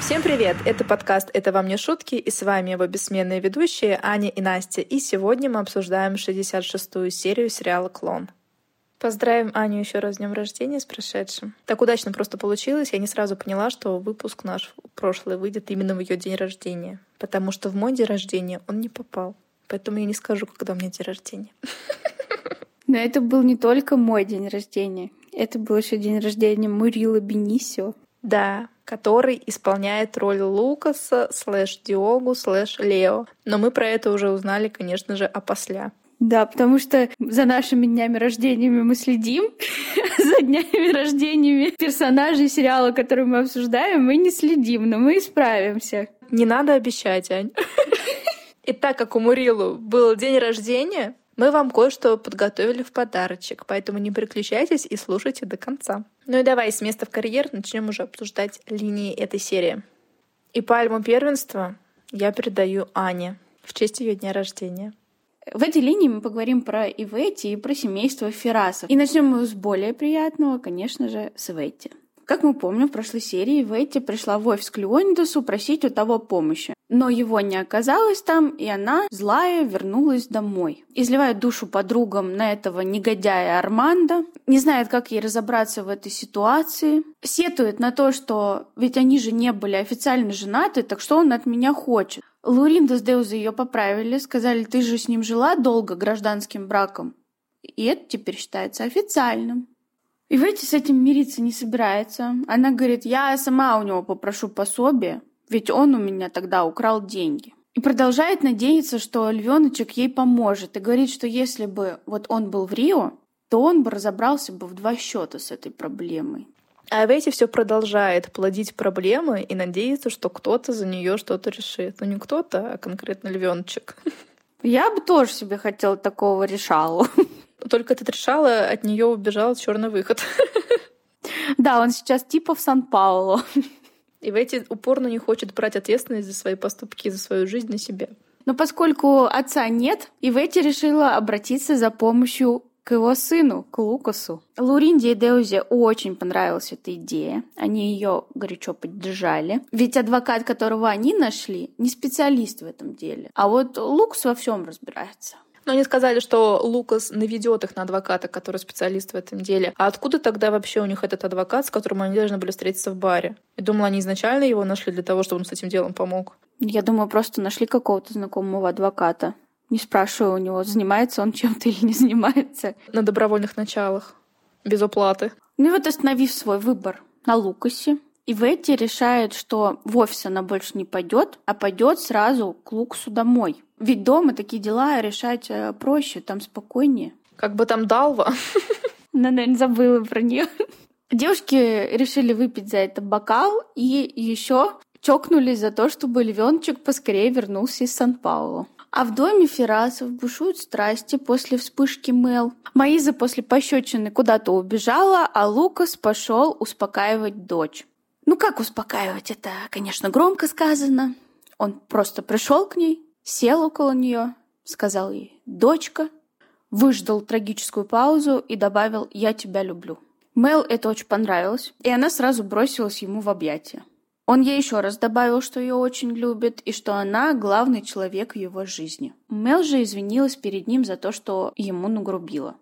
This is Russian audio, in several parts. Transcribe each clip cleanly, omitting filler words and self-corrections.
Всем привет! Это подкаст «Это вам не шутки» и с вами его бессменные ведущие Аня и Настя. И сегодня мы обсуждаем 66-ю серию сериала «Клон». Поздравим Аню еще раз с днем рождения, с прошедшим. Так удачно просто получилось, я не сразу поняла, что выпуск наш прошлый выйдет именно в ее день рождения, потому что в мой день рождения он не попал. Поэтому я не скажу, когда у меня день рождения. Но это был не только мой день рождения, это был еще день рождения Мурилу Бенисио. Да, который исполняет роль Лукаса, Диогу, Лео. Но мы про это уже узнали, конечно же, опосля. Да, потому что за нашими днями рождениями мы следим, за днями рождениями персонажей сериала, который мы обсуждаем, мы не следим, но мы исправимся. Не надо обещать, Ань. И так как у Мурилу был день рождения, мы вам кое-что подготовили в подарочек, поэтому не переключайтесь и слушайте до конца. Ну и давай с места в карьер начнем уже обсуждать линии этой серии. И пальму первенства я передаю Ане в честь ее дня рождения. В этой линии мы поговорим про Иветти и про семейство Феррасов. И начнем мы с более приятного, конечно же, с Иветти. Как мы помним, в прошлой серии Иветти пришла в офис к Леонидасу просить у того помощи. Но его не оказалось там, и она, злая, вернулась домой. Изливает душу подругам на этого негодяя Армандо, не знает, как ей разобраться в этой ситуации, сетует на то, что ведь они же не были официально женаты, так что он от меня хочет. Луринда с Деуза ее поправили, сказали, ты же с ним жила долго гражданским браком, и это теперь считается официальным. И Иветти с этим мириться не собирается. Она говорит, я сама у него попрошу пособие, ведь он у меня тогда украл деньги. И продолжает надеяться, что львёночек ей поможет. И говорит, что если бы вот он был в Рио, то он бы разобрался бы в два счета с этой проблемой. А Иветти все продолжает плодить проблемы и надеется, что кто-то за нее что-то решит. Ну не кто-то, а конкретно львёночек. Я бы тоже себе хотела такого решалу. Только этот решала, от нее убежал черный выход. Да, он сейчас типа в Сан-Паулу. И Иветти упорно не хочет брать ответственность за свои поступки, за свою жизнь на себя. Но поскольку отца нет, Иветти решила обратиться за помощью к его сыну, к Лукасу. Луринде и Деузе очень понравилась эта идея. Они ее горячо поддержали. Ведь адвокат, которого они нашли, не специалист в этом деле. А вот Лукас во всем разбирается. Но они сказали, что Лукас наведет их на адвоката, который специалист в этом деле. А откуда тогда вообще у них этот адвокат, с которым они должны были встретиться в баре? Я думала, они изначально его нашли для того, чтобы он с этим делом помог. Я думаю, просто нашли какого-то знакомого адвоката. Не спрашиваю у него, занимается он чем-то или не занимается. На добровольных началах, без оплаты. Ну и вот, остановив свой выбор на Лукасе, Иветти решает, что в офис она больше не пойдет, а пойдет сразу к Лукасу домой. Ведь дома такие дела решать проще, там спокойнее. Как бы там Далва. Она, наверное, забыла про нее. Девушки решили выпить за это бокал и еще чокнулись за то, чтобы львеночек поскорее вернулся из Сан-Паулу. А в доме Феррасов бушуют страсти после вспышки Мэл. Маиза после пощечины куда-то убежала, а Лукас пошел успокаивать дочь. Ну как успокаивать? Это, конечно, громко сказано. Он просто пришел к ней, сел около нее, сказал ей «дочка», выждал трагическую паузу и добавил «я тебя люблю». Мэл это очень понравилось, и она сразу бросилась ему в объятия. Он ей еще раз добавил, что ее очень любит и что она главный человек в его жизни. Мэл же извинилась перед ним за то, что ему нагрубила.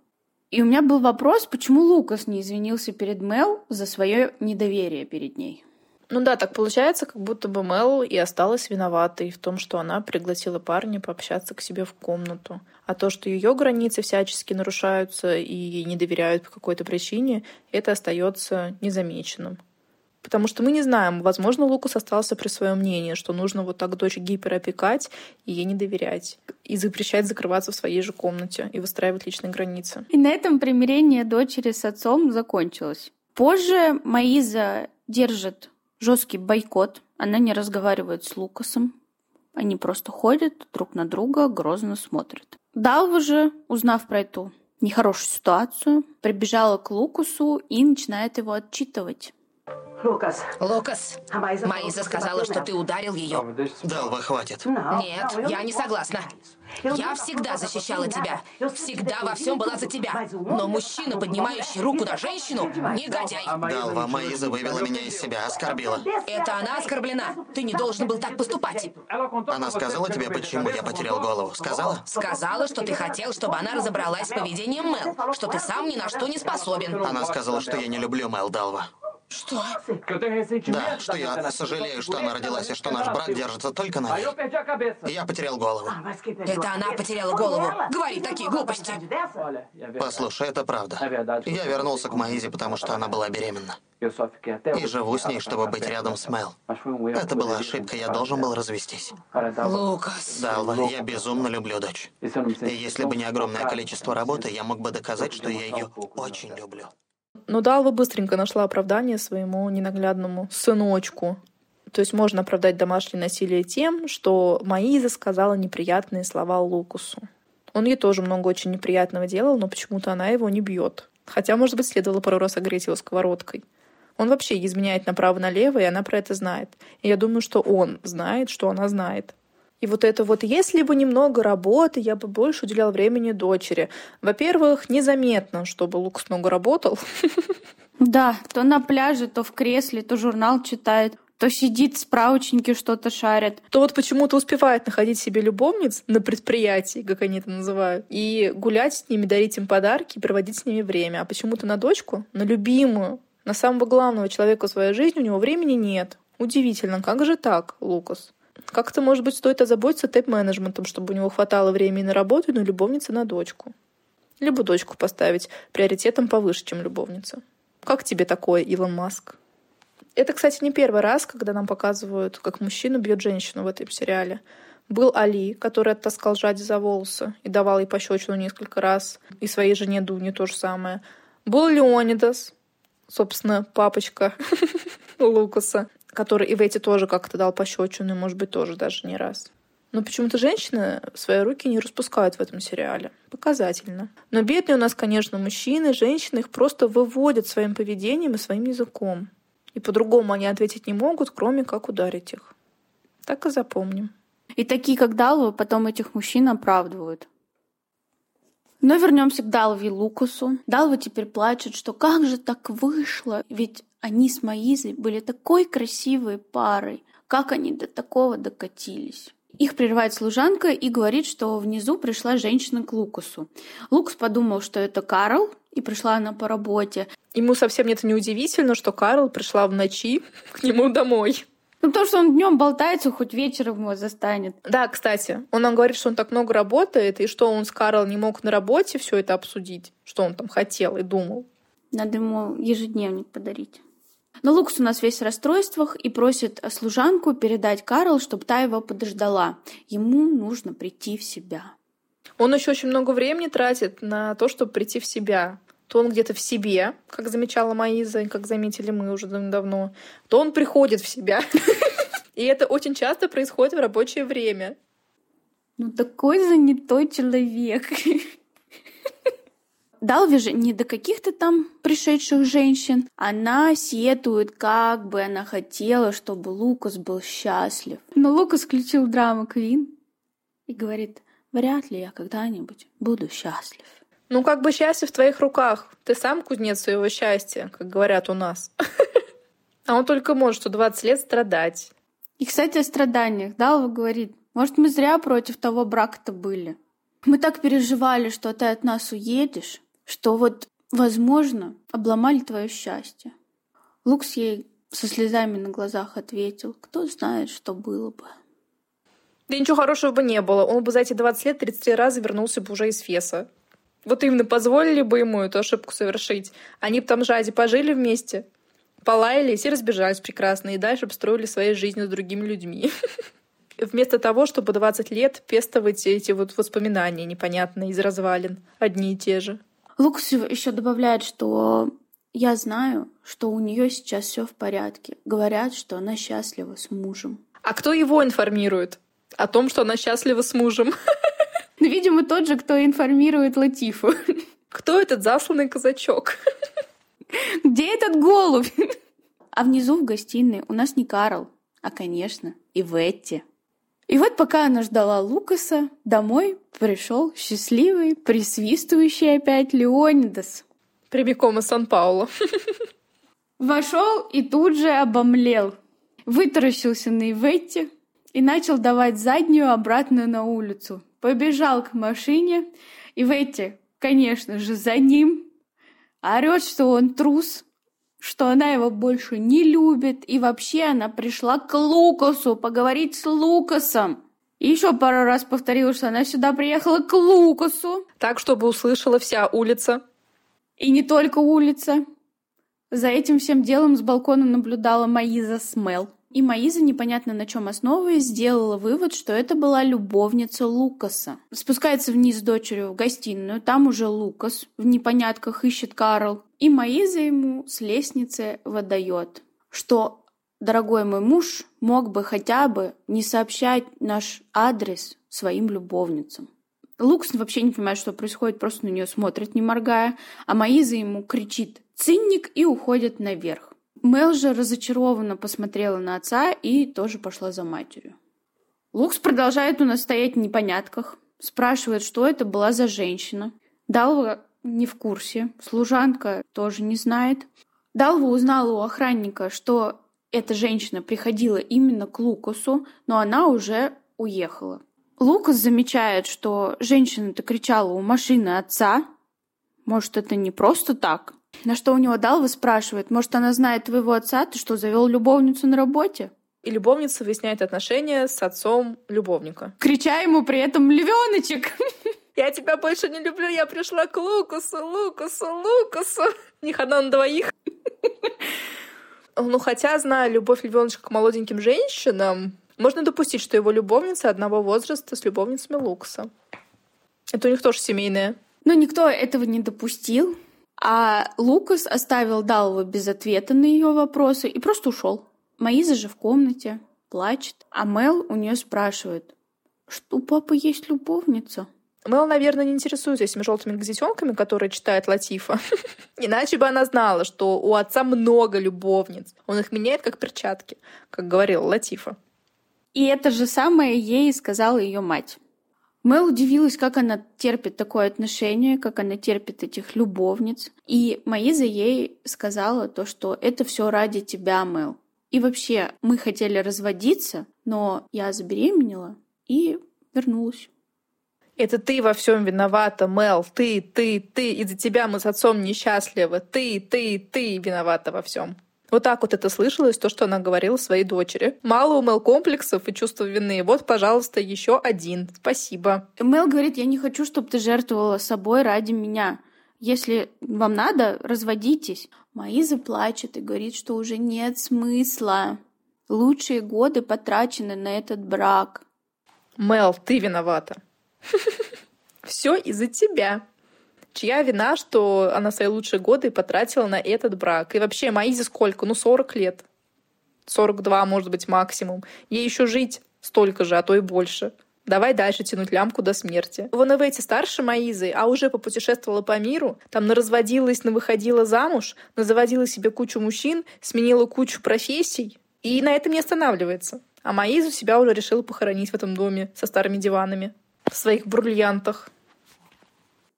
И у меня был вопрос, почему Лукас не извинился перед Мэл за свое недоверие перед ней. Ну да, так получается, как будто бы Мэл и осталась виноватой в том, что она пригласила парня пообщаться к себе в комнату. А то, что ее границы всячески нарушаются и ей не доверяют по какой-то причине, это остается незамеченным. Потому что мы не знаем, возможно, Лукас остался при своем мнении, что нужно вот так дочь гиперопекать и ей не доверять, и запрещать закрываться в своей же комнате и выстраивать личные границы. И на этом примирение дочери с отцом закончилось. Позже Маиза держит жесткий бойкот, она не разговаривает с Лукасом, они просто ходят друг на друга, грозно смотрят. Далва же, узнав про эту нехорошую ситуацию, прибежала к Лукасу и начинает его отчитывать. Лукас, Маиза сказала, что ты ударил ее. Долба, хватит. Нет, я не согласна. Я всегда защищала тебя. Всегда во всем была за тебя. Но мужчина, поднимающий руку на женщину, негодяй. Долба, Маиза вывела меня из себя, оскорбила. Это она оскорблена. Ты не должен был так поступать. Она сказала тебе, почему я потерял голову? Сказала? Сказала, что ты хотел, чтобы она разобралась с поведением Мэл, что ты сам ни на что не способен. Она сказала, что я не люблю Мэл, Долба. Что? Да, что я сожалею, что она родилась, и что наш брак держится только на ней. Я потерял голову. Это она потеряла голову. Говори такие глупости. Послушай, это правда. Я вернулся к Маизе, потому что она была беременна. И живу с ней, чтобы быть рядом с Мэл. Это была ошибка, я должен был развестись. Лукас. Долба, я безумно люблю дочь. И если бы не огромное количество работы, я мог бы доказать, что я ее очень люблю. Но Далва быстренько нашла оправдание своему ненаглядному сыночку. То есть можно оправдать домашнее насилие тем, что Маиза сказала неприятные слова Лукасу. Он ей тоже много очень неприятного делал, но почему-то она его не бьет. Хотя, может быть, следовало пару раз огреть его сковородкой. Он вообще изменяет направо-налево, и она про это знает. И я думаю, что он знает, что она знает. И вот это вот, если бы немного работы, я бы больше уделял времени дочери. Во-первых, незаметно, чтобы Лукас много работал. Да, то на пляже, то в кресле, то журнал читает, то сидит в справочнике, что-то шарит. То вот почему-то успевает находить себе любовниц на предприятии, как они это называют, и гулять с ними, дарить им подарки, проводить с ними время. А почему-то на дочку, на любимую, на самого главного человека в своей жизни у него времени нет. Удивительно, как же так, Лукас? Как-то, может быть, стоит озаботиться тайм-менеджментом, чтобы у него хватало времени на работу, но любовница на дочку. Либо дочку поставить приоритетом повыше, чем любовница. Как тебе такое, Илон Маск? Это, кстати, не первый раз, когда нам показывают, как мужчина бьет женщину в этом сериале. Был Али, который оттаскал Жади за волосы и давал ей пощечину несколько раз. И своей жене Дуне то же самое. Был Леонидас, собственно, папочка Лукаса, который и Ивете тоже как-то дал пощечину, и, может быть, тоже даже не раз. Но почему-то женщины свои руки не распускают в этом сериале. Показательно. Но бедные у нас, конечно, мужчины, женщины их просто выводят своим поведением и своим языком. И по-другому они ответить не могут, кроме как ударить их. Так и запомним. И такие, как Далва, потом этих мужчин оправдывают. Но вернемся к Далве и Лукасу. Далва теперь плачет, что как же так вышло, ведь они с Маизой были такой красивой парой. Как они до такого докатились? Их прерывает служанка и говорит, что внизу пришла женщина к Лукасу. Лукас подумал, что это Карл, и пришла она по работе. Ему совсем это не удивительно, что Карл пришла в ночи к нему домой. Ну, потому что он днем болтается, хоть вечером его застанет. Да, кстати, он нам говорит, что он так много работает, и что он с Карлом не мог на работе все это обсудить, что он там хотел и думал. Надо ему ежедневник подарить. Но Лукас у нас весь в расстройствах и просит служанку передать Карл, чтобы та его подождала. Ему нужно прийти в себя. Он еще очень много времени тратит на то, чтобы прийти в себя. То он где-то в себе, как замечала Маиза, как заметили мы уже давно, то он приходит в себя. И это очень часто происходит в рабочее время. Ну такой занятой человек. Далве же не до каких-то там пришедших женщин. Она сетует, как бы она хотела, чтобы Лукас был счастлив. Но Лукас включил драму Квин и говорит, вряд ли я когда-нибудь буду счастлив. Ну, как бы счастье в твоих руках. Ты сам кузнец своего счастья, как говорят у нас. А он только может, что 20 лет страдать. И, кстати, о страданиях. Далва говорит, может, мы зря против того брака-то были. Мы так переживали, что ты от нас уедешь, что вот, возможно, обломали твое счастье. Лукас ей со слезами на глазах ответил, кто знает, что было бы. Да ничего хорошего бы не было. Он бы за эти 20 лет 33 раза вернулся бы уже из Феса. Вот именно позволили бы ему эту ошибку совершить. Они бы там жади пожили вместе, полаялись и разбежались прекрасно, и дальше обстроили свою жизнь с другими людьми. Вместо того, чтобы 20 лет пестовать эти вот воспоминания непонятные из развалин, одни и те же. Лукас еще добавляет, что я знаю, что у нее сейчас все в порядке. Говорят, что она счастлива с мужем. А кто его информирует о том, что она счастлива с мужем? Ну, видимо, тот же, кто информирует Латифу. Кто этот засланный казачок? Где этот голубь? А внизу в гостиной у нас не Карл, а, конечно, и Ветти. И вот пока она ждала Лукаса, домой пришел счастливый, присвистывающий опять Леонидас. Прямиком из Сан-Паулу. Вошел и тут же обомлел. Вытаращился на Иветти и начал давать заднюю обратно на улицу. Побежал к машине. Иветти, конечно же, за ним. Орет, что он трус, что она его больше не любит, и вообще она пришла к Лукасу поговорить с Лукасом. И еще пару раз повторила, что она сюда приехала к Лукасу. Так, чтобы услышала вся улица. И не только улица. За этим всем делом с балкона наблюдала Маиза Смел. И Маиза, непонятно на чем основываясь, сделала вывод, что это была любовница Лукаса. Спускается вниз с дочерью в гостиную, там уже Лукас в непонятках ищет Карл. И Маиза ему с лестницы выдает, что дорогой мой муж мог бы хотя бы не сообщать наш адрес своим любовницам. Лукас вообще не понимает, что происходит, просто на нее смотрит, не моргая, а Маиза ему кричит «Цинник!» и уходит наверх. Мел же разочарованно посмотрела на отца и тоже пошла за матерью. Лукс продолжает у нас стоять в непонятках, спрашивает, что это была за женщина. Далва не в курсе, служанка тоже не знает. Далва узнала у охранника, что эта женщина приходила именно к Лукасу, но она уже уехала. Лукас замечает, что женщина-то кричала у машины отца. Может, это не просто так? На что у него Далва спрашивает, может, она знает твоего отца, ты что, завел любовницу на работе? И любовница выясняет отношения с отцом любовника. Крича ему при этом «Львёночек!» «Я тебя больше не люблю, я пришла к Лукасу, Лукасу, Лукасу!» «Них одна на двоих!» Ну, хотя, зная любовь львёночка к молоденьким женщинам, можно допустить, что его любовница одного возраста с любовницами Лукаса. Это у них тоже семейное. Но никто этого не допустил. А Лукас оставил Далву без ответа на ее вопросы и просто ушел. Маиза же в комнате плачет, а Мел у нее спрашивает, что у папы есть любовница. Мел, наверное, не интересуется этими желтыми газетенками, которые читает Латифа. Иначе бы она знала, что у отца много любовниц. Он их меняет как перчатки, как говорила Латифа. И это же самое ей сказала ее мать. Мэл удивилась, как она терпит такое отношение, как она терпит этих любовниц. И Маиза ей сказала то, что это все ради тебя, Мэл. И вообще, мы хотели разводиться, но я забеременела и вернулась. Это ты во всем виновата, Мэл. Ты. Из-за тебя мы с отцом несчастливы. Ты виновата во всем. Вот так вот это слышалось, то, что она говорила своей дочери. Мало у Мел комплексов и чувства вины. Вот, пожалуйста, еще один. Спасибо. Мел говорит, я не хочу, чтобы ты жертвовала собой ради меня. Если вам надо, разводитесь. Маиза плачет и говорит, что уже нет смысла. Лучшие годы потрачены на этот брак. Мел, ты виновата. Все из-за тебя. Чья вина, что она свои лучшие годы потратила на этот брак? И вообще, Маизе сколько? 40 лет. 42, может быть, максимум. Ей еще жить столько же, а то и больше. Давай дальше тянуть лямку до смерти. Вон Иветти старше Маизы, а уже попутешествовала по миру, там наразводилась, навыходила замуж, назаводила себе кучу мужчин, сменила кучу профессий, и на этом не останавливается. А Маизу себя уже решила похоронить в этом доме со старыми диванами, в своих бриллиантах.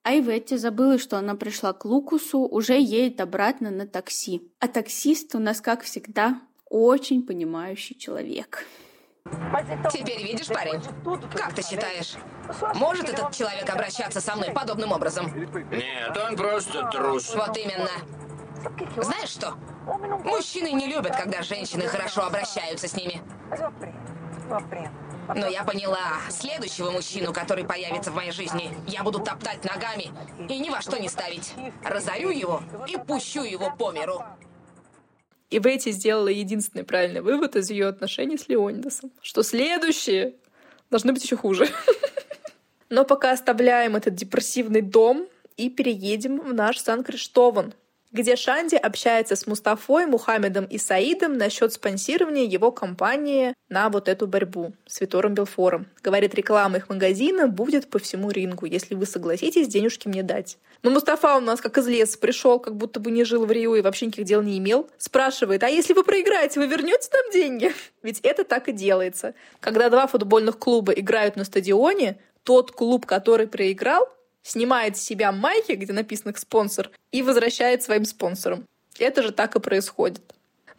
А Иветти забыла, что она пришла к Лукасу, уже едет обратно на такси. А таксист у нас, как всегда, очень понимающий человек. Теперь видишь, парень? Как ты считаешь, может этот человек обращаться со мной подобным образом? Нет, он просто трус. Вот именно. Знаешь что? Мужчины не любят, когда женщины хорошо обращаются с ними. Но я поняла, следующего мужчину, который появится в моей жизни, я буду топтать ногами и ни во что не ставить. Разорю его и пущу его по миру. И Бетти сделала единственный правильный вывод из ее отношений с Леонидасом, что следующие должны быть еще хуже. Но пока оставляем этот депрессивный дом и переедем в наш Сан-Криштован. где Шанди общается с Мустафой, Мухаммедом и Саидом насчет спонсирования его компании на вот эту борьбу с Витором Белфором. Говорит, реклама их магазина будет по всему рингу. Если вы согласитесь, денежки мне дать. Но Мустафа у нас как из леса пришел, как будто бы не жил в Рио и вообще никаких дел не имел. Спрашивает, а если вы проиграете, вы вернете нам деньги? Ведь это так и делается. Когда два футбольных клуба играют на стадионе, тот клуб, который проиграл, снимает с себя майки, где написано «спонсор», и возвращает своим спонсорам. Это же так и происходит.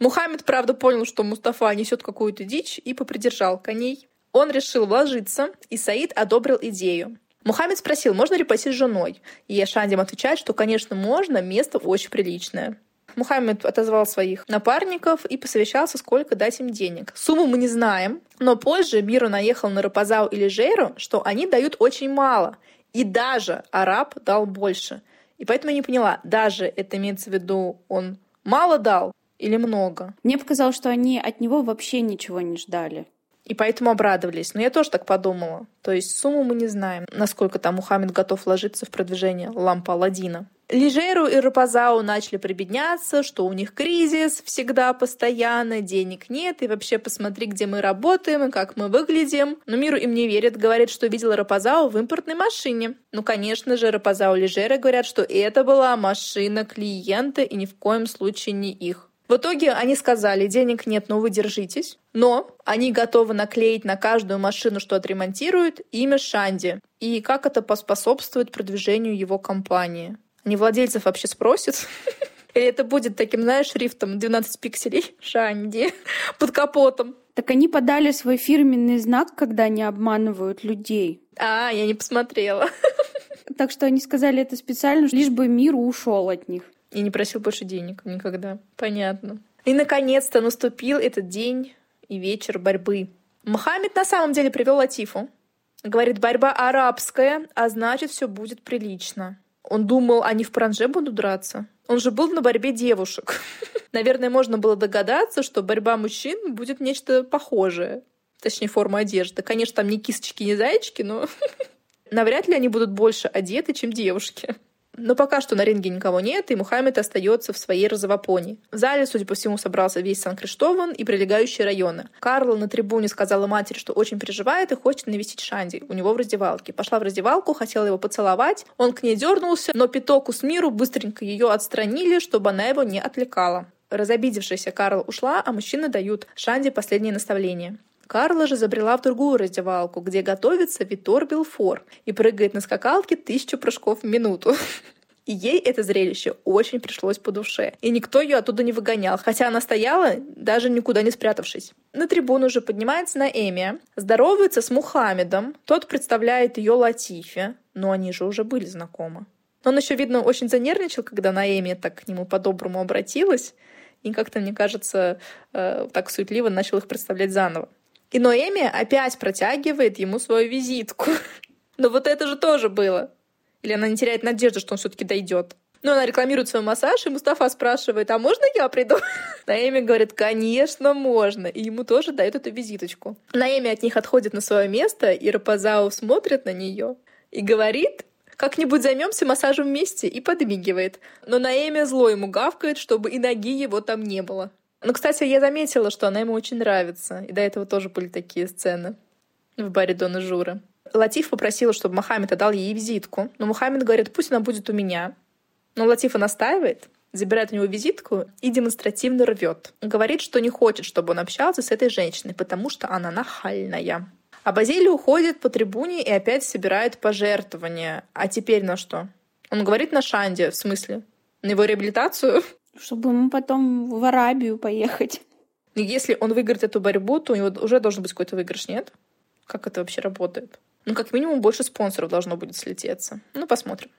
Мухаммед, правда, понял, что Мустафа несет какую-то дичь, и попридержал коней. Он решил вложиться, и Саид одобрил идею. Мухаммед спросил, можно ли пойти с женой? И Шандим отвечает, что, конечно, можно, место очень приличное. Мухаммед отозвал своих напарников и посовещался, сколько дать им денег. Сумму мы не знаем, но позже Миру наехал на Рапазау и Лежейру, что они дают очень мало. И даже араб дал больше. И поэтому я не поняла, даже это имеется в виду, он мало дал или много? Мне показалось, что они от него вообще ничего не ждали. И поэтому обрадовались. Но я тоже так подумала. То есть сумму мы не знаем, насколько там Мухаммед готов вложиться в продвижение лампа Аладдина. Лежейру и Рапазау начали прибедняться, что у них кризис всегда, постоянно, денег нет, и вообще посмотри, где мы работаем и как мы выглядим. Но Миру им не верит, говорит, что видела Рапазау в импортной машине. Ну, конечно же, Рапазау и Лежейра говорят, что это была машина клиента и ни в коем случае не их. В итоге они сказали, денег нет, но вы держитесь. Но они готовы наклеить на каждую машину, что отремонтируют, имя Шанди. И как это поспособствует продвижению его компании. Они владельцев вообще спросят? Или это будет таким, знаешь, шрифтом 12 пикселей Шанди под капотом? Так они подали свой фирменный знак, когда они обманывают людей. А, я не посмотрела. Так что они сказали это специально, лишь бы Мир ушел от них. И не просил больше денег никогда. Понятно. И наконец-то наступил этот день и вечер борьбы. Мухаммед на самом деле привел Латифу. Говорит, борьба арабская, а значит, все будет прилично. Он думал, они в паранже будут драться. Он же был на борьбе девушек. Наверное, можно было догадаться, что борьба мужчин будет нечто похожее. Точнее, форма одежды. Конечно, там не кисточки, не зайчики, но навряд ли они будут больше одеты, чем девушки. Но пока что на ринге никого нет, и Мухаммед остается в своей розовопони. В зале, судя по всему, собрался весь Сан-Криштован и прилегающие районы. Карла на трибуне сказала матери, что очень переживает и хочет навестить Шанди у него в раздевалке. Пошла в раздевалку, хотела его поцеловать, он к ней дернулся, но Питоку с Миру быстренько ее отстранили, чтобы она его не отвлекала. Разобидевшаяся Карла ушла, а мужчины дают Шанди последние наставления. Карла же забрела в другую раздевалку, где готовится Витор Белфор и прыгает на скакалке 1000 прыжков в минуту. И ей это зрелище очень пришлось по душе. И никто ее оттуда не выгонял, хотя она стояла, даже никуда не спрятавшись. На трибуну уже поднимается Наэмия, здоровается с Мухаммедом, тот представляет ее Латифе, но они же уже были знакомы. Но он еще, видно, очень занервничал, когда Наэмия так к нему по-доброму обратилась и как-то, мне кажется, так суетливо начал их представлять заново. И Ноэми опять протягивает ему свою визитку. Но вот это же тоже было. Или она не теряет надежды, что он все-таки дойдет. Но она рекламирует свой массаж, и Мустафа спрашивает, а можно я приду? Наэми говорит, конечно, можно. И ему тоже дают эту визиточку. Наэми от них отходит на свое место, и Рапазау смотрит на нее и говорит, как-нибудь займемся массажем вместе, и подмигивает. Но Наэми зло ему гавкает, чтобы и ноги его там не было. Ну, кстати, я заметила, что она ему очень нравится. И до этого тоже были такие сцены в баре Дона Журы. Латиф попросила, чтобы Мухаммед отдал ей визитку. Но Мухаммед говорит, пусть она будет у меня. Но Латифа настаивает, забирает у него визитку и демонстративно рвет. Говорит, что не хочет, чтобы он общался с этой женщиной, потому что она нахальная. А Базили уходит по трибуне и опять собирает пожертвования. А теперь на что? Он говорит на Шанди, в смысле? На его реабилитацию? Чтобы ему потом в Арабию поехать. Если он выиграет эту борьбу, то у него уже должен быть какой-то выигрыш, нет? Как это вообще работает? Ну, как минимум, больше спонсоров должно будет слететься. Ну, посмотрим.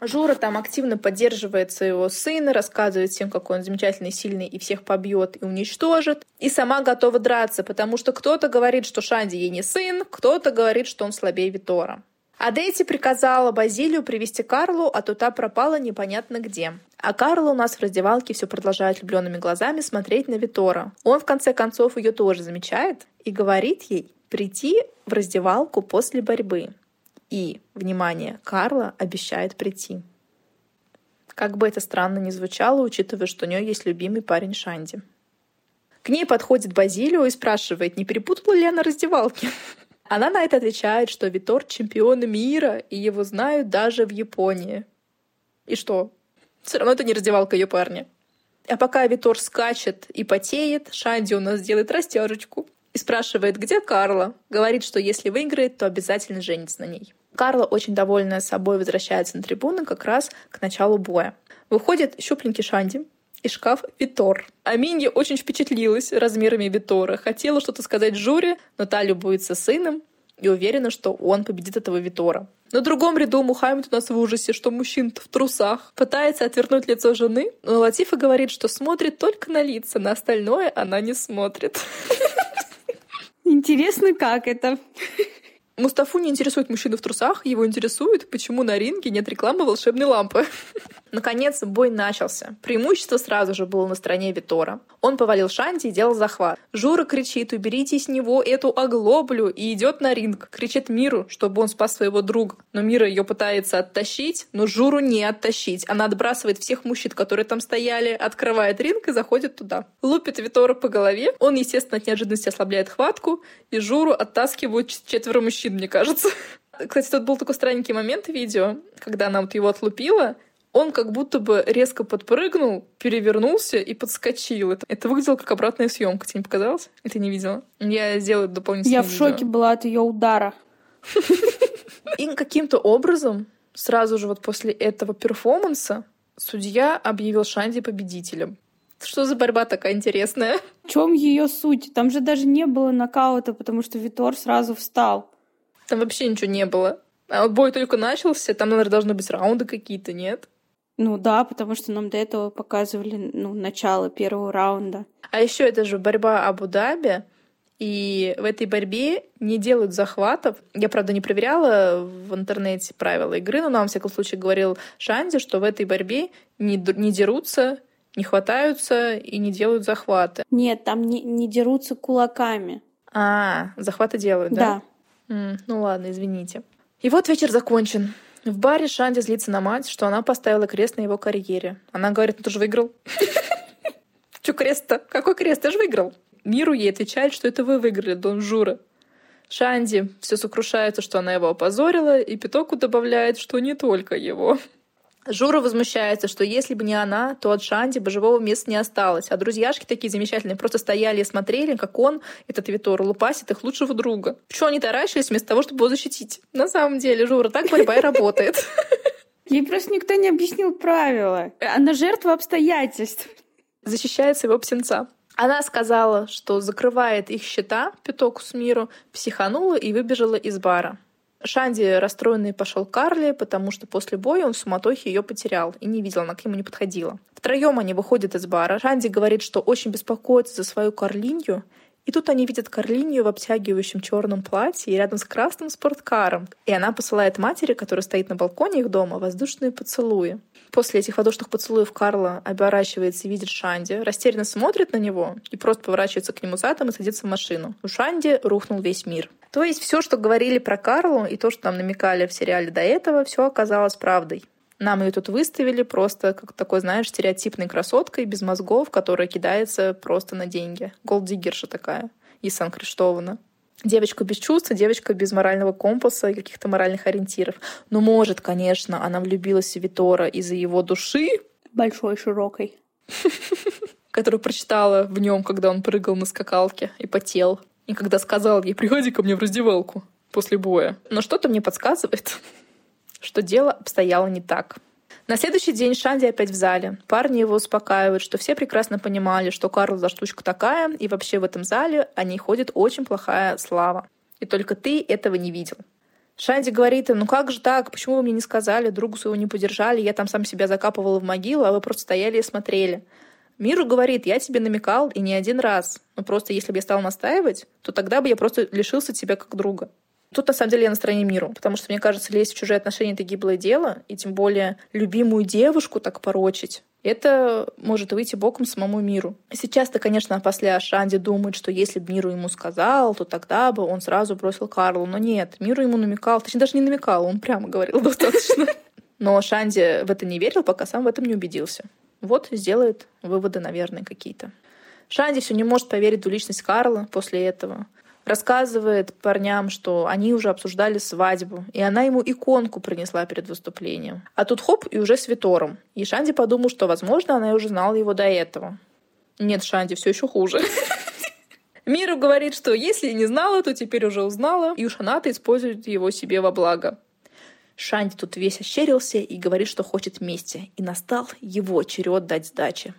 Жора там активно поддерживает своего сына, рассказывает всем, какой он замечательный, сильный, и всех побьет и уничтожит. И сама готова драться, потому что кто-то говорит, что Шанди ей не сын, кто-то говорит, что он слабее Витора. Адетти приказала Базилию привести Карлу, а то та пропала непонятно где. А Карла у нас в раздевалке все продолжает влюбленными глазами смотреть на Витора. Он, в конце концов, ее тоже замечает и говорит ей прийти в раздевалку после борьбы. И, внимание, Карла обещает прийти. Как бы это странно ни звучало, учитывая, что у нее есть любимый парень Шанди. К ней подходит Базилио и спрашивает, не перепутала ли она раздевалки. Она на это отвечает, что Витор — чемпион мира, и его знают даже в Японии. И что? Все равно это не раздевалка ее парня. А пока Витор скачет и потеет, Шанди у нас делает растяжечку и спрашивает, где Карла. Говорит, что если выиграет, то обязательно женится на ней. Карла, очень довольная собой, возвращается на трибуну как раз к началу боя. Выходит щупленький Шанди и шкаф Витор. А Минья очень впечатлилась размерами Витора. Хотела что-то сказать Жюри, но та любуется сыном и уверена, что он победит этого Витора. На другом ряду Мухаммед у нас в ужасе, что мужчина в трусах пытается отвернуть лицо жены, но Латифа говорит, что смотрит только на лица, на остальное она не смотрит. Интересно, как это? Мустафу не интересует мужчина в трусах, его интересует, почему на ринге нет рекламы волшебной лампы. Наконец, бой начался. Преимущество сразу же было на стороне Витора. Он повалил Шанди и делал захват. Жюри кричит: «Уберите с него эту оглоблю!» и идет на ринг. Кричит Миру, чтобы он спас своего друга. Но Мира ее пытается оттащить, но Жюру не оттащить. Она отбрасывает всех мужчин, которые там стояли, открывает ринг и заходит туда. Лупит Витора по голове. Он, естественно, от неожиданности ослабляет хватку, и Жюру оттаскивают четверо мужчин, мне кажется. Кстати, тут был такой странненький момент в видео, когда она вот его отлупила, он как будто бы резко подпрыгнул, перевернулся и подскочил. Это выглядело как обратная съемка. Тебе не показалось? Или ты не видела? Я сделаю дополнительное видео. Я в шоке была от ее удара. И каким-то образом сразу же вот после этого перформанса судья объявил Шанди победителем. Что за борьба такая интересная? В чем ее суть? Там же даже не было нокаута, потому что Витор сразу встал. Там вообще ничего не было. А вот бой только начался, там, наверное, должны быть раунды какие-то, нет? Ну да, потому что нам до этого показывали начало первого раунда. А еще это же борьба Абу-Даби, и в этой борьбе не делают захватов. Я, правда, не проверяла в интернете правила игры, но нам, во всяком случае, говорил Шанди, что в этой борьбе не дерутся, не хватаются и не делают захваты. Нет, там не дерутся кулаками. Захваты делают, да? Да. Ну ладно, извините. И вот вечер закончен. В баре Шанди злится на мать, что она поставила крест на его карьере. Она говорит, ну ты же выиграл. Чё крест-то? Какой крест? Ты же выиграл. Миру ей отвечает, что это вы выиграли, Дон Жюри. Шанди все сокрушается, что она его опозорила, и Питоку добавляет, что не только его. Жюри возмущается, что если бы не она, то от Шанди бы живого места не осталось. А друзьяшки такие замечательные просто стояли и смотрели, как он, этот Витор, лупасит их лучшего друга. Почему они таращились вместо того, чтобы его защитить? На самом деле, Жюри, так борьба и работает. Ей просто никто не объяснил правила. Она жертва обстоятельств. Защищает своего птенца. Она сказала, что закрывает их счета, Питоку с Миру, психанула и выбежала из бара. Шанди расстроенный пошел к Карле, потому что после боя он в суматохе ее потерял и не видел, она к нему не подходила. Втроем они выходят из бара. Шанди говорит, что очень беспокоится за свою Карлинью. И тут они видят Карлинью в обтягивающем черном платье и рядом с красным спорткаром. И она посылает матери, которая стоит на балконе их дома, воздушные поцелуи. После этих воздушных поцелуев Карла оборачивается и видит Шанди, растерянно смотрит на него и просто поворачивается к нему задом и садится в машину. У Шанди рухнул весь мир. То есть все, что говорили про Карлу и то, что нам намекали в сериале до этого, все оказалось правдой. Нам ее тут выставили просто как такой, знаешь, стереотипной красоткой, без мозгов, которая кидается просто на деньги. Голддиггерша такая, из Сан-Криштована. Девочка без чувств, девочка без морального компаса и каких-то моральных ориентиров. Но может, конечно, она влюбилась в Витора из-за его души. Большой, широкой. Которую прочитала в нем, когда он прыгал на скакалке и потел. И когда сказал ей, приходи ко мне в раздевалку после боя. Но что-то мне подсказывает, что дело обстояло не так. На следующий день Шанди опять в зале. Парни его успокаивают, что все прекрасно понимали, что Карл за штучка такая, и вообще в этом зале о ней ходит очень плохая слава. И только ты этого не видел. Шанди говорит им, ну как же так, почему вы мне не сказали, другу своего не поддержали, я там сам себя закапывала в могилу, а вы просто стояли и смотрели. Миру говорит, я тебе намекал и не один раз, но просто если бы я стал настаивать, то тогда бы я просто лишился тебя как друга. Тут, на самом деле, я на стороне Миру, потому что, мне кажется, лезть в чужие отношения — это гиблое дело, и тем более любимую девушку так порочить, это может выйти боком самому Миру. Сейчас-то, конечно, опосля Шанди думает, что если бы Миру ему сказал, то тогда бы он сразу бросил Карлу. Но нет, Миру ему намекал, точнее, даже не намекал, он прямо говорил достаточно. Но Шанди в это не верил, пока сам в этом не убедился. Вот сделает выводы, наверное, какие-то. Шанди все не может поверить в личность Карла после этого. Рассказывает парням, что они уже обсуждали свадьбу, и она ему иконку принесла перед выступлением. А тут хоп, и уже с Витором. И Шанди подумал, что, возможно, она уже знала его до этого. Нет, Шанди, все еще хуже. Миру говорит, что если не знала, то теперь уже узнала, и уж она-то использует его себе во благо. Шанди тут весь ощерился и говорит, что хочет мести, и настал его черед дать сдачи.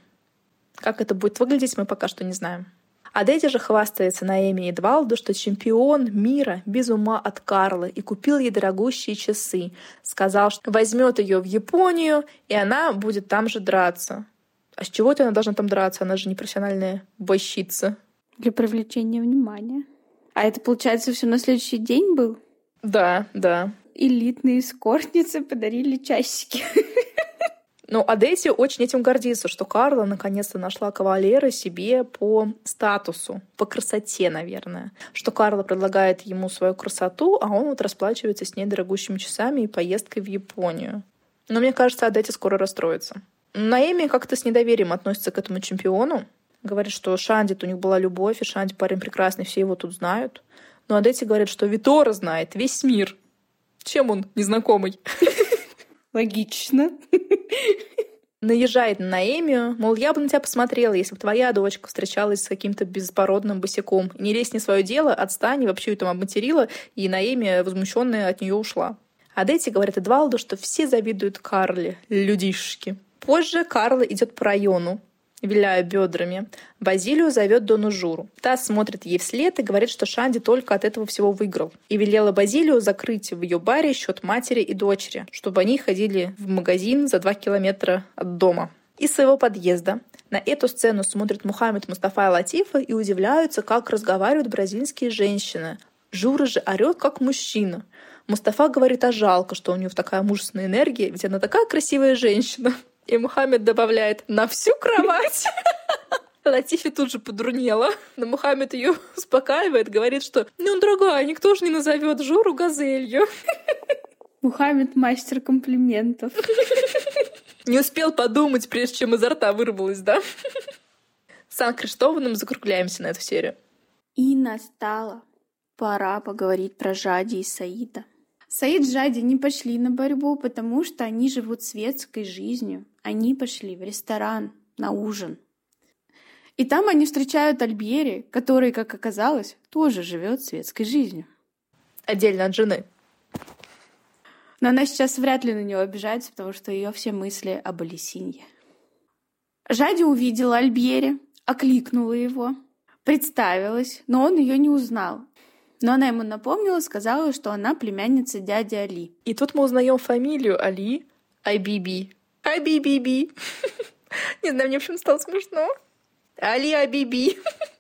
Как это будет выглядеть, мы пока что не знаем. Адетти же хвастается Наэми Эдвалду, что чемпион мира без ума от Карлы и купил ей дорогущие часы. Сказал, что возьмет ее в Японию, и она будет там же драться. А с чего это она должна там драться? Она же не профессиональная бойщица. Для привлечения внимания. А это, получается, все на следующий день был? Да, да. Элитные эскортницы подарили часики. Но Адетти очень этим гордится, что Карла наконец-то нашла кавалера себе по статусу, по красоте, наверное. Что Карла предлагает ему свою красоту, а он вот расплачивается с ней дорогущими часами и поездкой в Японию. Но мне кажется, Адетти скоро расстроится. Наэми как-то с недоверием относится к этому чемпиону. Говорит, что Шанди, у них была любовь, и Шанди парень прекрасный, все его тут знают. Но Адетти говорит, что Витора знает весь мир. Чем он незнакомый? Логично. Наезжает на Наэмию, мол, я бы на тебя посмотрела, если бы твоя дочка встречалась с каким-то беспородным босиком. Не лезь не свое дело, отстань, и вообще ее там обматерила, и Наэмия, возмущенная, от нее ушла. Адетти говорит Эдвалду, что все завидуют Карле, людишки. Позже Карла идет по району, виляя бедрами. Базилио зовет Дону Журу. Та смотрит ей вслед и говорит, что Шанди только от этого всего выиграл. И велела Базилио закрыть в ее баре счет матери и дочери, чтобы они ходили в магазин за 2 километра от дома. Из своего подъезда на эту сцену смотрят Мухаммед, Мустафа и Латифа и удивляются, как разговаривают бразильские женщины. Жура же орет, как мужчина. Мустафа говорит, а жалко, что у нее такая мужественная энергия, ведь она такая красивая женщина. И Мухаммед добавляет «на всю кровать». Латифи тут же подурнела. Но Мухаммед ее успокаивает, говорит, что «ну, дорогая, никто же не назовет Журу газелью». Мухаммед — мастер комплиментов. Не успел подумать, прежде чем изо рта вырвалось, да? С Анкриштованным закругляемся на эту серию. И настала пора поговорить про Жади и Саида. Саид с Жади не пошли на борьбу, потому что они живут светской жизнью. Они пошли в ресторан на ужин. И там они встречают Альбьери, который, как оказалось, тоже живет светской жизнью. Отдельно от жены. Но она сейчас вряд ли на него обижается, потому что ее все мысли об Алисинье. Жади увидела Альбьери, окликнула его, представилась, но он ее не узнал. Но она ему напомнила, сказала, что она племянница дяди Али. И тут мы узнаем фамилию Али Айбиби. Айбиби. Не знаю, мне в общем стало смешно. Али Айбиби.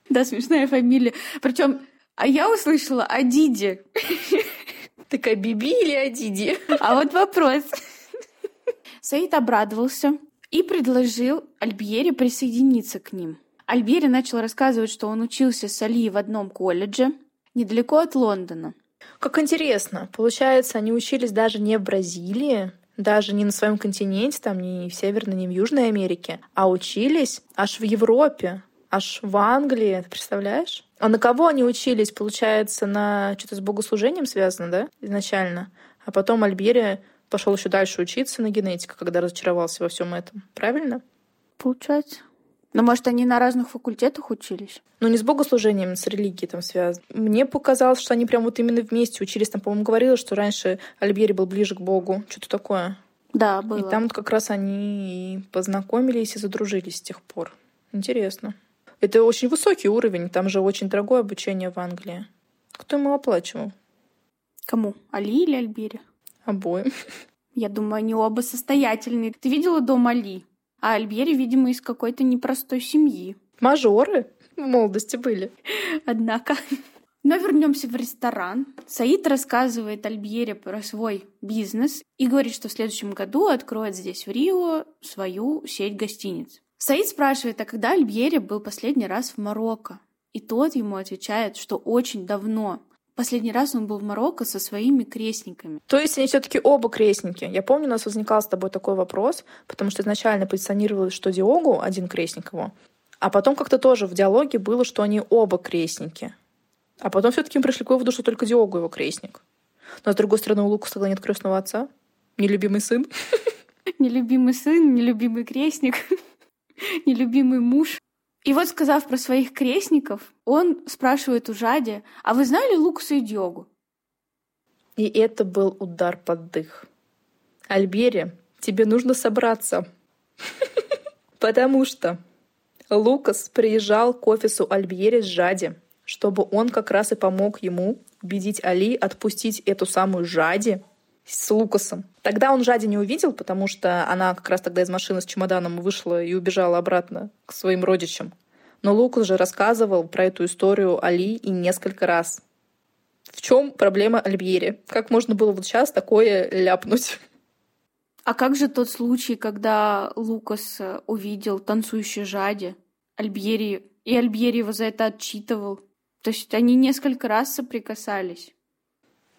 Да, смешная фамилия. Причем, а я услышала Адиди. Так Айбиби или Адиди? А вот вопрос. Саид обрадовался и предложил Альбьери присоединиться к ним. Альбьери начал рассказывать, что он учился с Али в одном колледже, недалеко от Лондона. Как интересно. Получается, они учились даже не в Бразилии, даже не на своем континенте, там ни в Северной, ни в Южной Америке, а учились аж в Европе, аж в Англии. Ты представляешь? А на кого они учились? Получается, на что-то с богослужением связано, да, изначально? А потом Альбьери пошел еще дальше учиться на генетика, когда разочаровался во всем этом. Правильно? Получается. Но, может, они на разных факультетах учились? Ну, не с богослужением, с религией там связано. Мне показалось, что они прям вот именно вместе учились. Там, по-моему, говорилось, что раньше Альбьери был ближе к Богу. Что-то такое. Да, было. И там вот как раз они и познакомились, и задружились с тех пор. Интересно. Это очень высокий уровень. Там же очень дорогое обучение в Англии. Кто ему оплачивал? Кому? Али или Альбьери? Обоим. Я думаю, они оба состоятельные. Ты видела дом Али? А Альбьери, видимо, из какой-то непростой семьи. Мажоры в молодости были. Однако. Но вернемся в ресторан. Саид рассказывает Альбьери про свой бизнес и говорит, что в следующем году откроет здесь, в Рио, свою сеть гостиниц. Саид спрашивает, а когда Альбьери был последний раз в Марокко? И тот ему отвечает, что очень давно. Последний раз он был в Марокко со своими крестниками. То есть они все-таки оба крестники. Я помню, у нас возникал с тобой такой вопрос, потому что изначально позиционировалось, что Диогу один крестник его, а потом как-то тоже в диалоге было, что они оба крестники. А потом все-таки мы пришли к выводу, что только Диогу его крестник. Но с другой стороны, у Лукаса нет крестного отца. Нелюбимый сын. Нелюбимый сын, нелюбимый крестник, нелюбимый муж. И вот, сказав про своих крестников, он спрашивает у Жади: «А вы знали Лукаса и Диогу?» И это был удар под дых. Альбери, тебе нужно собраться. Потому что Лукас приезжал к офису Альбери с Жади, чтобы он как раз и помог ему убедить Али отпустить эту самую Жади с Лукасом. Тогда он Жади не увидел, потому что она как раз тогда из машины с чемоданом вышла и убежала обратно к своим родичам. Но Лукас же рассказывал про эту историю Али и несколько раз. В чем проблема Альбьери? Как можно было вот сейчас такое ляпнуть? А как же тот случай, когда Лукас увидел танцующую Жади, Альбьери, и Альбьери его за это отчитывал? То есть они несколько раз соприкасались.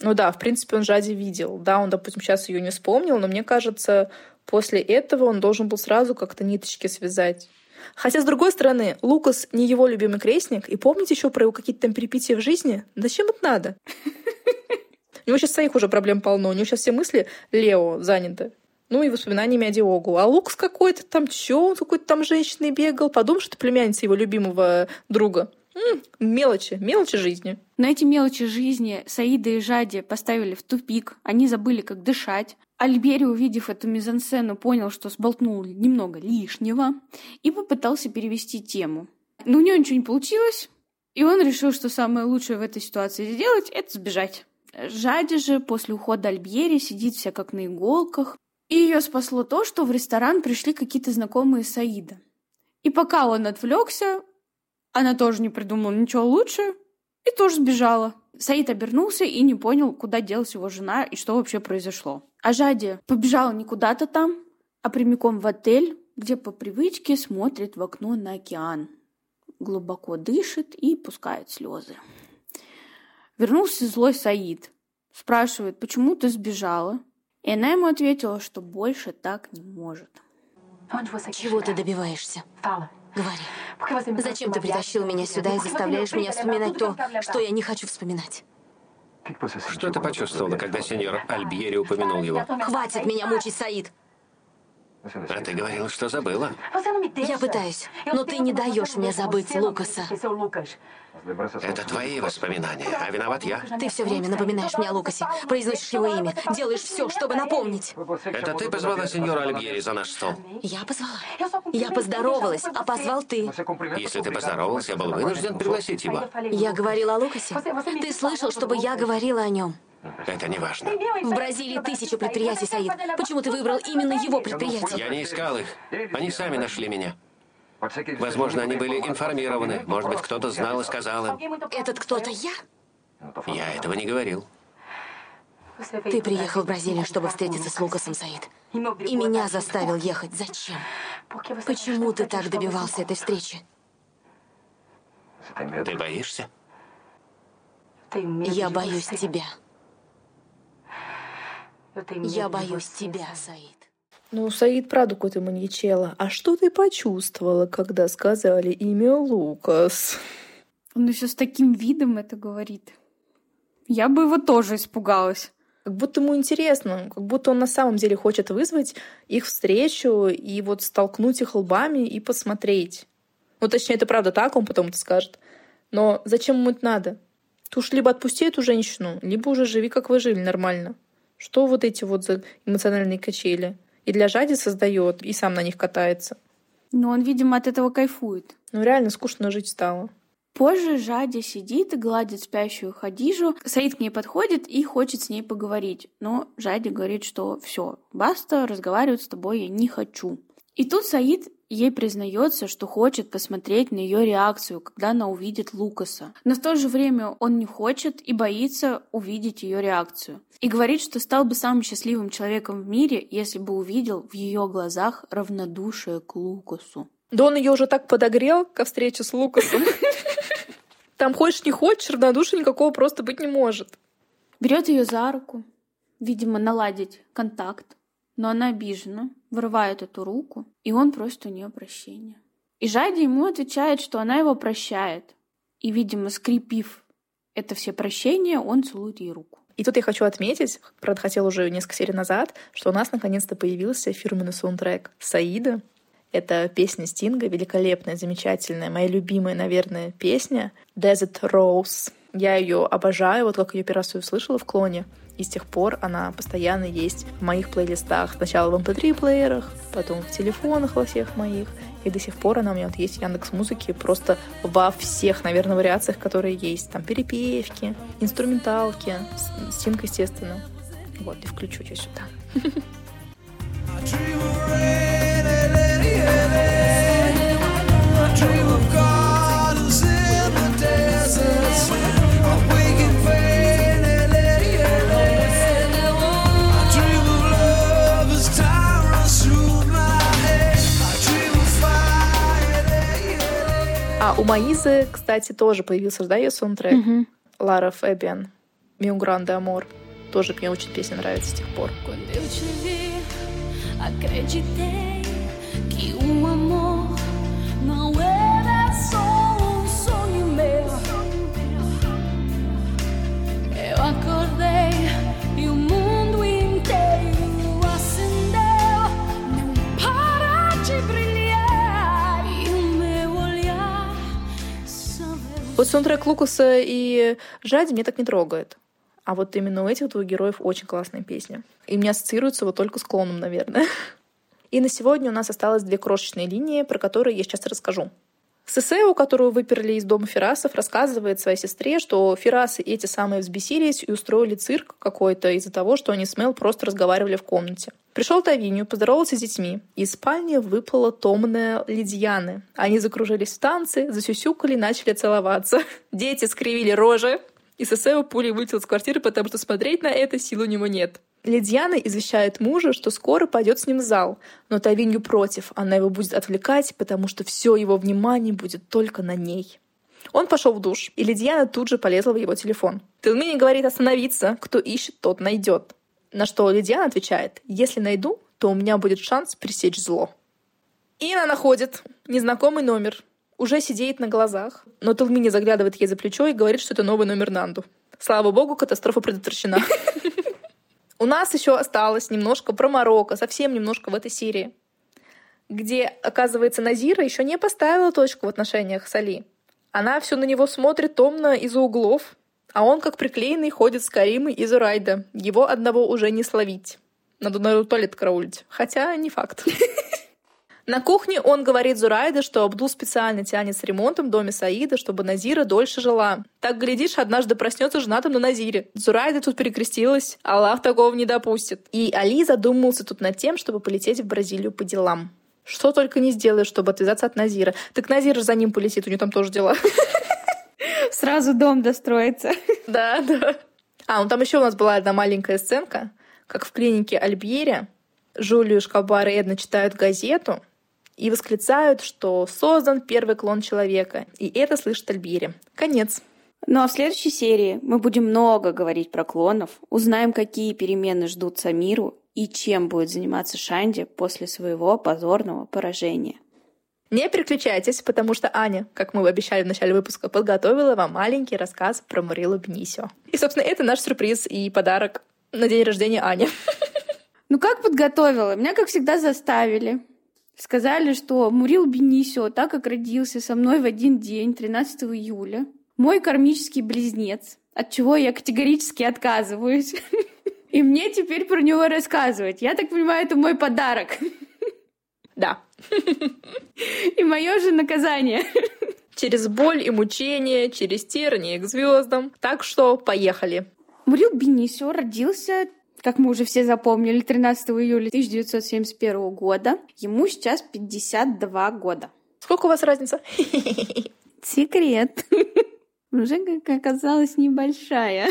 Ну да, в принципе, он Жади видел. Да, он, допустим, сейчас ее не вспомнил, но мне кажется, после этого он должен был сразу как-то ниточки связать. Хотя, с другой стороны, Лукас не его любимый крестник, и помните еще про его какие-то там перипетии в жизни? Зачем это надо? У него сейчас своих уже проблем полно, у него сейчас все мысли Лео заняты. Ну и воспоминаниями о Диогу. А Лукас какой-то там, чё, он какой-то там женщиной бегал. Подумал, что это племянница его любимого друга. Мелочи жизни. Но эти мелочи жизни Саида и Жади поставили в тупик. Они забыли, как дышать. Альбери, увидев эту мизансцену, понял, что сболтнул немного лишнего и попытался перевести тему. Но у него ничего не получилось, и он решил, что самое лучшее в этой ситуации сделать — это сбежать. Жади же после ухода Альбери сидит вся как на иголках. И ее спасло то, что в ресторан пришли какие-то знакомые Саида. И пока он отвлекся, она тоже не придумала ничего лучше и тоже сбежала. Саид обернулся и не понял, куда делась его жена и что вообще произошло. А Жади побежала не куда-то там, а прямиком в отель, где по привычке смотрит в окно на океан, глубоко дышит и пускает слезы. Вернулся злой Саид. Спрашивает: «Почему ты сбежала?» И она ему ответила, что больше так не может. «Чего ты добиваешься? Говори, зачем ты притащил меня сюда и заставляешь меня вспоминать то, что я не хочу вспоминать?» Что ты почувствовала, когда сеньор Альбьери упомянул его? Хватит меня мучить, Саид! А ты говорила, что забыла. Я пытаюсь, но ты не даешь мне забыть Лукаса. Это твои воспоминания, а виноват я. Ты все время напоминаешь мне о Лукасе, произносишь его имя, делаешь все, чтобы напомнить. Это ты позвала сеньора Альбьери за наш стол? Я позвала. Я поздоровалась, а позвал ты. Если ты поздоровалась, я был вынужден пригласить его. Я говорила о Лукасе? Ты слышал, чтобы я говорила о нем? Это не важно. В Бразилии 1000 предприятий, Саид. Почему ты выбрал именно его предприятие? Я не искал их. Они сами нашли меня. Возможно, они были информированы. Может быть, кто-то знал и сказал им. Этот кто-то я? Я этого не говорил. Ты приехал в Бразилию, чтобы встретиться с Лукасом, Саид. И меня заставил ехать. Зачем? Почему ты так добивался этой встречи? Ты боишься? Я боюсь тебя. Я боюсь тебя, Саид. Ну, Саид, правда, какой-то маньячелло. А что ты почувствовала, когда сказали имя Лукас? Он еще с таким видом это говорит. Я бы его тоже испугалась. Как будто ему интересно, как будто он на самом деле хочет вызвать их встречу и вот столкнуть их лбами и посмотреть. Ну, точнее, это правда так, он потом это скажет. Но зачем ему это надо? Ты уж либо отпусти эту женщину, либо уже живи, как вы жили, нормально. Что вот эти вот за эмоциональные качели? И для Жади создает, и сам на них катается. Но он, видимо, от этого кайфует. Ну, реально скучно жить стало. Позже Жади сидит и гладит спящую Хадижу. Саид к ней подходит и хочет с ней поговорить. Но Жади говорит, что все, баста, разговаривать с тобой я не хочу. И тут Саид ей признается, что хочет посмотреть на ее реакцию, когда она увидит Лукаса. Но в то же время он не хочет и боится увидеть ее реакцию. И говорит, что стал бы самым счастливым человеком в мире, если бы увидел в ее глазах равнодушие к Лукасу. Да он ее уже так подогрел ко встрече с Лукасом. Там хочешь не хочешь, равнодушия никакого просто быть не может. Берет ее за руку, видимо, наладить контакт, но она обижена, вырывает эту руку, и он просит у нее прощения. И Жади ему отвечает, что она его прощает. И, видимо, скрепив это все прощения, он целует ей руку. И тут я хочу отметить, правда, хотела уже несколько серий назад, что у нас наконец-то появился фирменный саундтрек «Саида». Это песня Стинга, великолепная, замечательная, моя любимая, наверное, песня «Desert Rose». Я ее обожаю, вот как ее первый раз услышала в «Клоне». И с тех пор она постоянно есть в моих плейлистах. Сначала в MP3-плеерах, потом в телефонах во всех моих. И до сих пор она у меня вот есть в Яндекс.Музыке просто во всех, наверное, вариациях, которые есть. Там перепевки, инструменталки, Стинг, естественно. Вот, и включу ее сюда. А у Маизы, кстати, тоже появился, да, ее саундтрек? Mm-hmm. Лара Фабиан, «Миу Гранде Амор». Тоже мне очень песня нравится с тех пор. Вот саундтрек Лукаса и Жади меня так не трогает. А вот именно у этих двух героев очень классная песня. И мне ассоциируется вот только с «Клоном», наверное. И на сегодня у нас осталось 2 крошечные линии, про которые я сейчас расскажу. Сесео, которую выперли из дома Феррасов, рассказывает своей сестре, что Феррасы эти самые взбесились и устроили цирк какой-то из-за того, что они с Мел просто разговаривали в комнате. Пришел Тавинью, поздоровался с детьми, и из спальни выплыла томная Лидианы. Они закружились в танцы, засюсюкали, начали целоваться. Дети скривили рожи, и Сесео пулей вылетел из квартиры, потому что смотреть на это сил у него нет. Лидиана извещает мужа, что скоро пойдет с ним в зал, но Тавинью против, она его будет отвлекать, потому что все его внимание будет только на ней. Он пошел в душ, и Лидиана тут же полезла в его телефон. Телмини говорит остановиться, кто ищет, тот найдет. На что Лидиана отвечает: если найду, то у меня будет шанс пресечь зло. И она находит незнакомый номер, уже сидеет на глазах, но Телмини заглядывает ей за плечо и говорит, что это новый номер Нанду. Слава богу, катастрофа предотвращена. У нас еще осталось немножко про Марокко, совсем немножко в этой серии, где, оказывается, Назира еще не поставила точку в отношениях с Али. Она все на него смотрит томно из-за углов, а он, как приклеенный, ходит с Каримой и Зурайда. Его одного уже не словить. Надо на туалет караулить. Хотя не факт. На кухне он говорит Зурайда, что Абдул специально тянет с ремонтом в доме Саида, чтобы Назира дольше жила. Так, глядишь, однажды проснется женатым на Назире. Зурайда тут перекрестилась, Аллах такого не допустит. И Али задумался тут над тем, чтобы полететь в Бразилию по делам. Что только не сделаешь, чтобы отвязаться от Назира. Так Назир же за ним полетит, у него там тоже дела. Сразу дом достроится. Да. Он там еще у нас была одна маленькая сценка, как в клинике Альбьери Жюлио Эскобар и Эдна читают газету и восклицают, что создан первый клон человека. И это слышит Альбьери. Конец. Ну а в следующей серии мы будем много говорить про клонов, узнаем, какие перемены ждут Самиру и чем будет заниматься Шанди после своего позорного поражения. Не переключайтесь, потому что Аня, как мы обещали в начале выпуска, подготовила вам маленький рассказ про Мурилу Бенисио. И, собственно, это наш сюрприз и подарок на день рождения Ани. Ну как подготовила? Меня, как всегда, заставили. Сказали, что Мурилу Бенисио, так как родился со мной в один день, 13 июля, мой кармический близнец, от чего я категорически отказываюсь. И мне теперь про него рассказывать. Я так понимаю, это мой подарок. Да. И мое же наказание. Через боль и мучение, через тернии к звездам. Так что поехали. Мурилу Бенисио родился, как мы уже все запомнили, 13 июля 1971 года. Ему сейчас 52 года. Сколько у вас разница? Секрет. Уже, как оказалось, небольшая.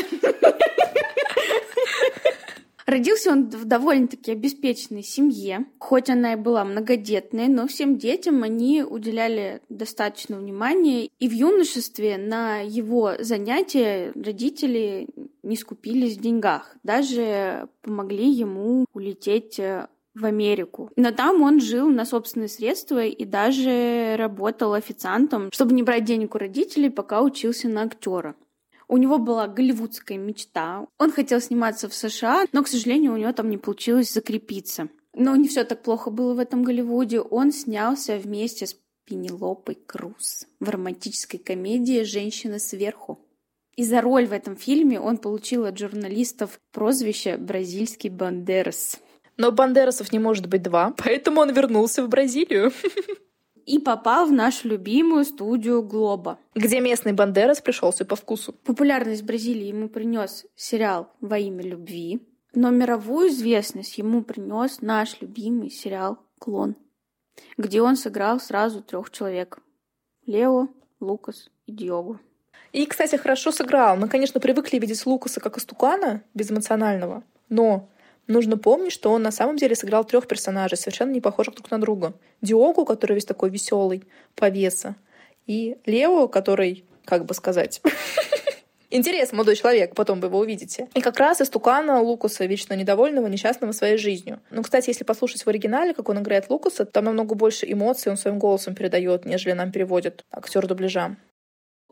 Родился он в довольно-таки обеспеченной семье, хоть она и была многодетной, но всем детям они уделяли достаточно внимания, и в юношестве на его занятия родители не скупились в деньгах, даже помогли ему улететь в Америку. Но там он жил на собственные средства и даже работал официантом, чтобы не брать денег у родителей, пока учился на актера. У него была голливудская мечта. Он хотел сниматься в США, но, к сожалению, у него там не получилось закрепиться. Но не все так плохо было в этом Голливуде. Он снялся вместе с Пенелопой Крус в романтической комедии «Женщина сверху». И за роль в этом фильме он получил от журналистов прозвище «Бразильский Бандерас». Но Бандерасов не может быть два, поэтому он вернулся в Бразилию. И попал в нашу любимую студию «Глоба», где местный Бандерас пришелся по вкусу. Популярность Бразилии ему принес сериал «Во имя любви», но мировую известность ему принес наш любимый сериал «Клон», где он сыграл сразу 3 человек – Лео, Лукас и Диогу. И, кстати, хорошо сыграл. Мы, конечно, привыкли видеть Лукаса как истукана, безэмоционального, но... Нужно помнить, что он на самом деле сыграл 3 персонажей, совершенно не похожих друг на друга. Диогу, который весь такой веселый, повеса, и Лео, который, как бы сказать, интересный молодой человек, потом вы его увидите. И как раз истукана Лукаса, вечно недовольного, несчастного своей жизнью. Но, кстати, если послушать в оригинале, как он играет Лукаса, там намного больше эмоций он своим голосом передает, нежели нам переводит актер дубляжа.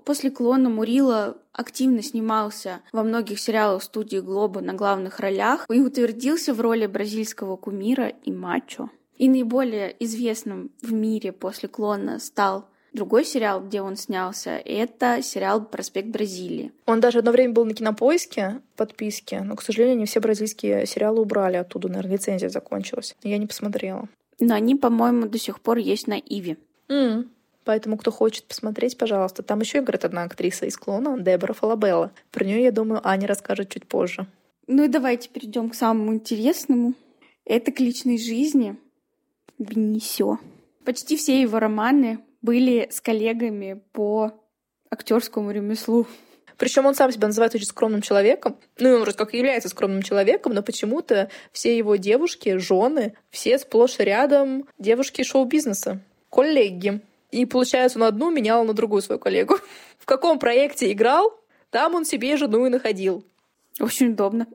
После «Клона» Мурило активно снимался во многих сериалах студии «Глоба» на главных ролях и утвердился в роли бразильского кумира и мачо. И наиболее известным в мире после «Клона» стал другой сериал, где он снялся. Это сериал «Проспект Бразилии». Он даже одно время был на Кинопоиске, подписке, но, к сожалению, не все бразильские сериалы убрали оттуда. Наверное, лицензия закончилась. Я не посмотрела. Но они, по-моему, до сих пор есть на Иви. Поэтому, кто хочет посмотреть, пожалуйста. Там еще играет одна актриса из «Клона» — Дебора Фалабелла. Про нее, я думаю, Аня расскажет чуть позже. Ну и давайте перейдем к самому интересному. Это к личной жизни Бенисио. Почти все его романы были с коллегами по актерскому ремеслу. Причем он сам себя называет очень скромным человеком. Ну, и он вроде как является скромным человеком, но почему-то все его девушки, жены, все сплошь и рядом девушки шоу-бизнеса, коллеги. И, получается, он одну менял на другую свою коллегу. В каком проекте играл, там он себе жену и находил. Очень удобно.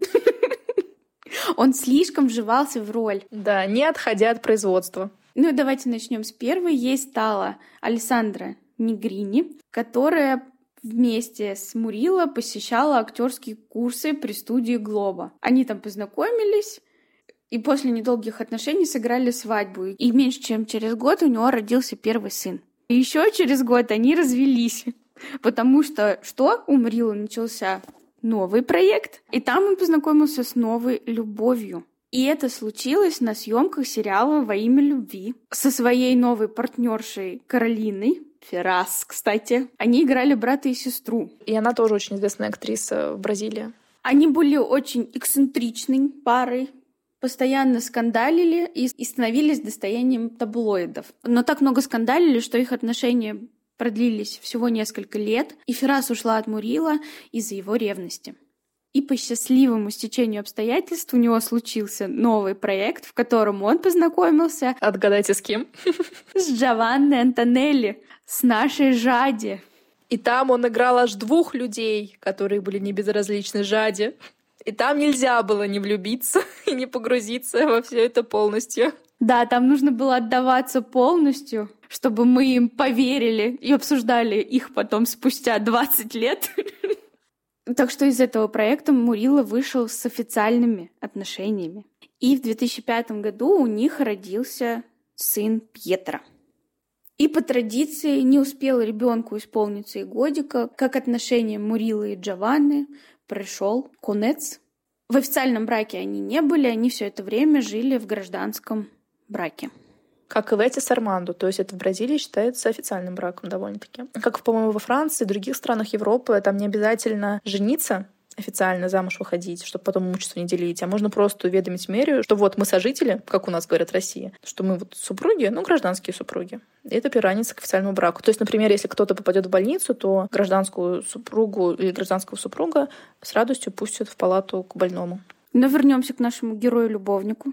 Он слишком вживался в роль. Да, не отходя от производства. Ну и давайте начнем с первой. Ей стала Александра Нигрини, которая вместе с Мурило посещала актерские курсы при студии «Глоба». Они там познакомились... И после недолгих отношений сыграли свадьбу. И меньше чем через год у него родился первый сын. И еще через год они развелись. Потому что у Мурило начался новый проект. И там он познакомился с новой любовью. И это случилось на съемках сериала «Во имя любви» со своей новой партнершей Каролиной Феррас, кстати. Они играли брата и сестру. И она тоже очень известная актриса в Бразилии. Они были очень эксцентричной парой. Постоянно скандалили и становились достоянием таблоидов. Но так много скандалили, что их отношения продлились всего несколько лет, и Феррас ушла от Мурило из-за его ревности. И по счастливому стечению обстоятельств у него случился новый проект, в котором он познакомился... Отгадайте, с кем? С Джованной Антонелли, с нашей Жади. И там он играл аж 2 людей, которые были небезразличны Жаде. И там нельзя было не влюбиться и не погрузиться во все это полностью. Да, там нужно было отдаваться полностью, чтобы мы им поверили и обсуждали их потом спустя 20 лет. Так что из этого проекта Мурило вышел с официальными отношениями. И в 2005 году у них родился сын Пьетро. И по традиции не успел ребенку исполниться и годика, как отношения Мурило и Джованны – пришел конец. В официальном браке они не были, они все это время жили в гражданском браке. Как и в эти с Армандо, то есть это в Бразилии считается официальным браком довольно-таки. Как, по-моему, во Франции и других странах Европы, там не обязательно жениться, официально замуж выходить, чтобы потом имущество не делить, а можно просто уведомить мэрию, что вот мы сожители, как у нас говорят в России, что мы вот супруги, ну, гражданские супруги. И это приравнивается к официальному браку. То есть, например, если кто-то попадет в больницу, то гражданскую супругу или гражданского супруга с радостью пустят в палату к больному. Но вернемся к нашему герою-любовнику.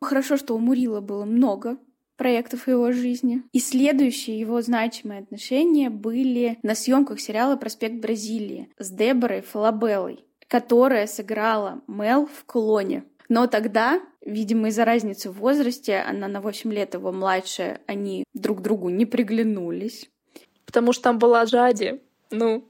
Хорошо, что у Мурила было много проектов в его жизни. И следующие его значимые отношения были на съемках сериала «Проспект Бразилии» с Деборой Фалабеллой, которая сыграла Мел в «Клоне». Но тогда, видимо, из-за разницы в возрасте, она на 8 лет его младше, они друг другу не приглянулись. Потому что там была Жади. Ну,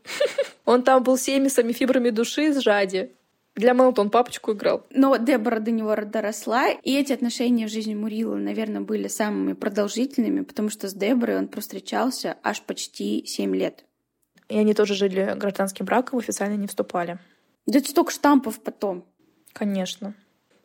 он там был всеми фибрами души с Жади. Для Мэл он папочку играл. Но Дебора до него доросла, и эти отношения в жизни Мурила, наверное, были самыми продолжительными, потому что с Деборой он встречался аж почти 7 лет. И они тоже жили гражданским браком, официально не вступали. Да это столько штампов потом. Конечно.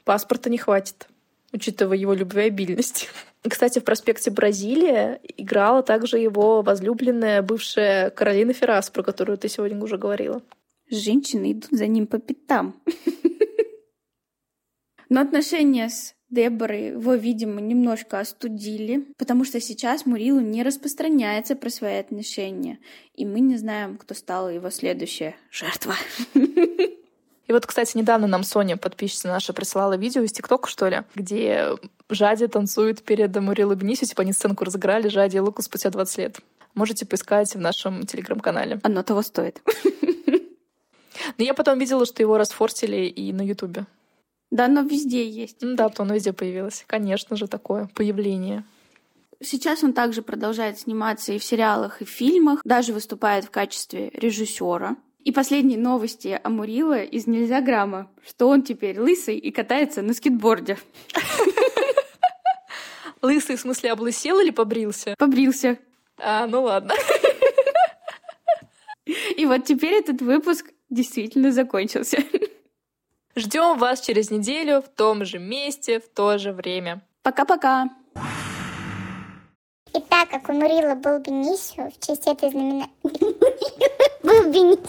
Паспорта не хватит, учитывая его любвеобильность. Кстати, в «Проспекте Бразилии» играла также его возлюбленная, бывшая Каролина Феррас, про которую ты сегодня уже говорила. Женщины идут за ним по пятам. Но отношения с Деборой его, видимо, немножко остудили, потому что сейчас Мурилу не распространяется про свои отношения, и мы не знаем, кто стала его следующая жертва. И вот, кстати, недавно нам Соня, подписчица наша, присылала видео из ТикТока, что ли, где Жади танцует перед Мурилу Бенисио, типа они сценку разыграли, Жади и Луку спустя 20 лет. Можете поискать в нашем телеграм-канале. Оно того стоит. Но я потом видела, что его расфорсили и на Ютубе. Да, оно везде есть. Да, то оно везде появилось. Конечно же, такое появление. Сейчас он также продолжает сниматься и в сериалах, и в фильмах, даже выступает в качестве режиссера. И последние новости о Мурило из «Нельзя грамма», что он теперь лысый и катается на скейтборде. Лысый в смысле облысел или побрился? Побрился. А, ну ладно. И вот теперь этот выпуск действительно закончился. Ждем вас через неделю в том же месте, в то же время. Пока-пока. И так как у Мурило был Бенисио, в честь этой знаменательной... Был Бенисио.